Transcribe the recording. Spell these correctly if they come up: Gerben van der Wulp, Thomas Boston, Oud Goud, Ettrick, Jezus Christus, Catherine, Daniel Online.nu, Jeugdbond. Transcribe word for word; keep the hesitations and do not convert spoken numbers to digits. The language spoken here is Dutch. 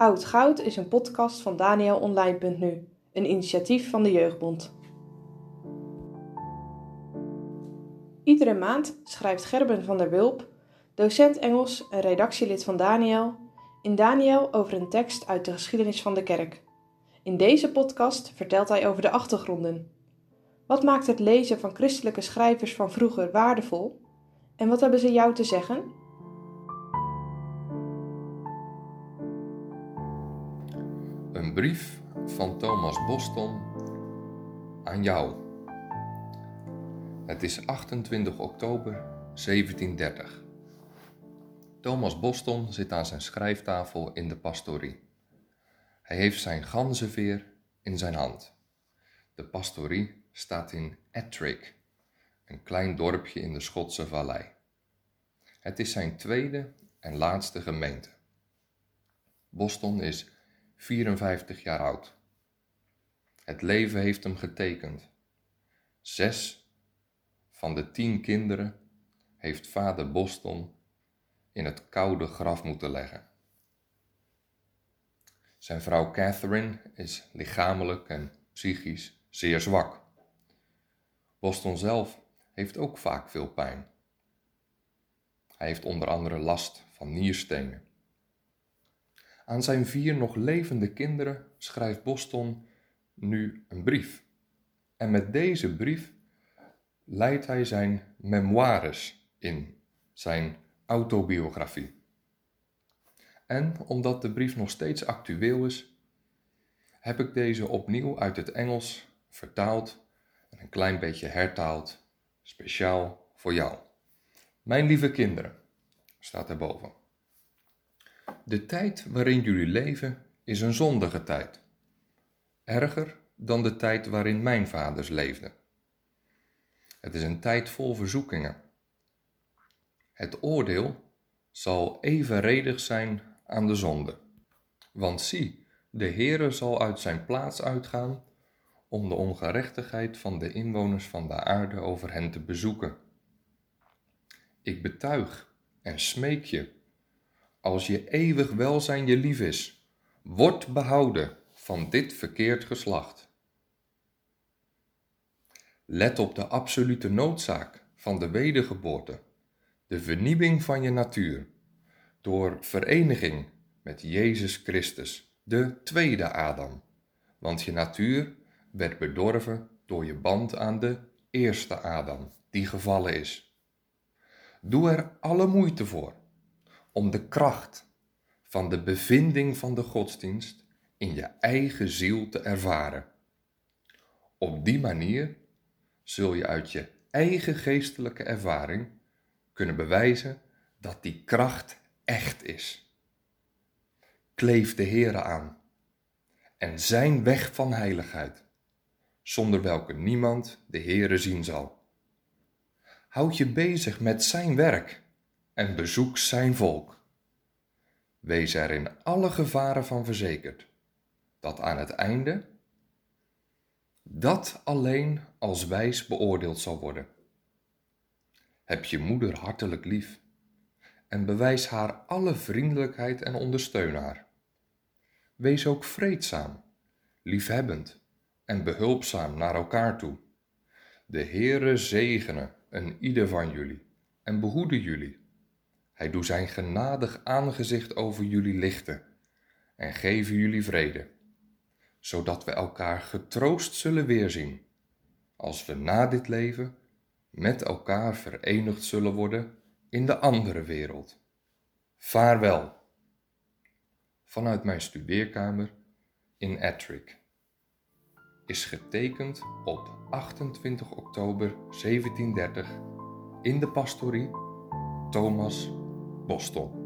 Oud Goud is een podcast van Daniel Online.nu, een initiatief van de Jeugdbond. Iedere maand schrijft Gerben van der Wulp, docent Engels en redactielid van Daniel, in Daniel over een tekst uit de geschiedenis van de kerk. In deze podcast vertelt hij over de achtergronden. Wat maakt het lezen van christelijke schrijvers van vroeger waardevol? En wat hebben ze jou te zeggen? Een brief van Thomas Boston aan jou. Het is achtentwintig oktober zeventien dertig. Thomas Boston zit aan zijn schrijftafel in de pastorie. Hij heeft zijn ganzenveer in zijn hand. De pastorie staat in Ettrick, een klein dorpje in de Schotse vallei. Het is zijn tweede en laatste gemeente. Boston is vierenvijftig jaar oud. Het leven heeft hem getekend. Zes van de tien kinderen heeft vader Boston in het koude graf moeten leggen. Zijn vrouw Catherine is lichamelijk en psychisch zeer zwak. Boston zelf heeft ook vaak veel pijn. Hij heeft onder andere last van nierstenen. Aan zijn vier nog levende kinderen schrijft Boston nu een brief. En met deze brief leidt hij zijn memoires in, zijn autobiografie. En omdat de brief nog steeds actueel is, heb ik deze opnieuw uit het Engels vertaald en een klein beetje hertaald, speciaal voor jou. Mijn lieve kinderen, staat erboven. De tijd waarin jullie leven is een zondige tijd. Erger dan de tijd waarin mijn vaders leefden. Het is een tijd vol verzoekingen. Het oordeel zal evenredig zijn aan de zonde. Want zie, de Heere zal uit zijn plaats uitgaan om de ongerechtigheid van de inwoners van de aarde over hen te bezoeken. Ik betuig en smeek je, als je eeuwig welzijn je lief is, word behouden van dit verkeerd geslacht. Let op de absolute noodzaak van de wedergeboorte, de vernieuwing van je natuur, door vereniging met Jezus Christus, de tweede Adam, want je natuur werd bedorven door je band aan de eerste Adam, die gevallen is. Doe er alle moeite voor om de kracht van de bevinding van de godsdienst in je eigen ziel te ervaren. Op die manier zul je uit je eigen geestelijke ervaring kunnen bewijzen dat die kracht echt is. Kleef de Heere aan en zijn weg van heiligheid, zonder welke niemand de Heere zien zal. Houd je bezig met zijn werk en bezoek zijn volk. Wees er in alle gevaren van verzekerd, dat aan het einde dat alleen als wijs beoordeeld zal worden. Heb je moeder hartelijk lief en bewijs haar alle vriendelijkheid en ondersteun haar. Wees ook vreedzaam, liefhebbend en behulpzaam naar elkaar toe. De Heere zegene een ieder van jullie en behoede jullie. Hij doet zijn genadig aangezicht over jullie lichten en geven jullie vrede, zodat we elkaar getroost zullen weerzien, als we na dit leven met elkaar verenigd zullen worden in de andere wereld. Vaarwel. Vanuit mijn studeerkamer in Ettrick. Is getekend op achtentwintig oktober zeventien dertig in de pastorie Thomas Boston.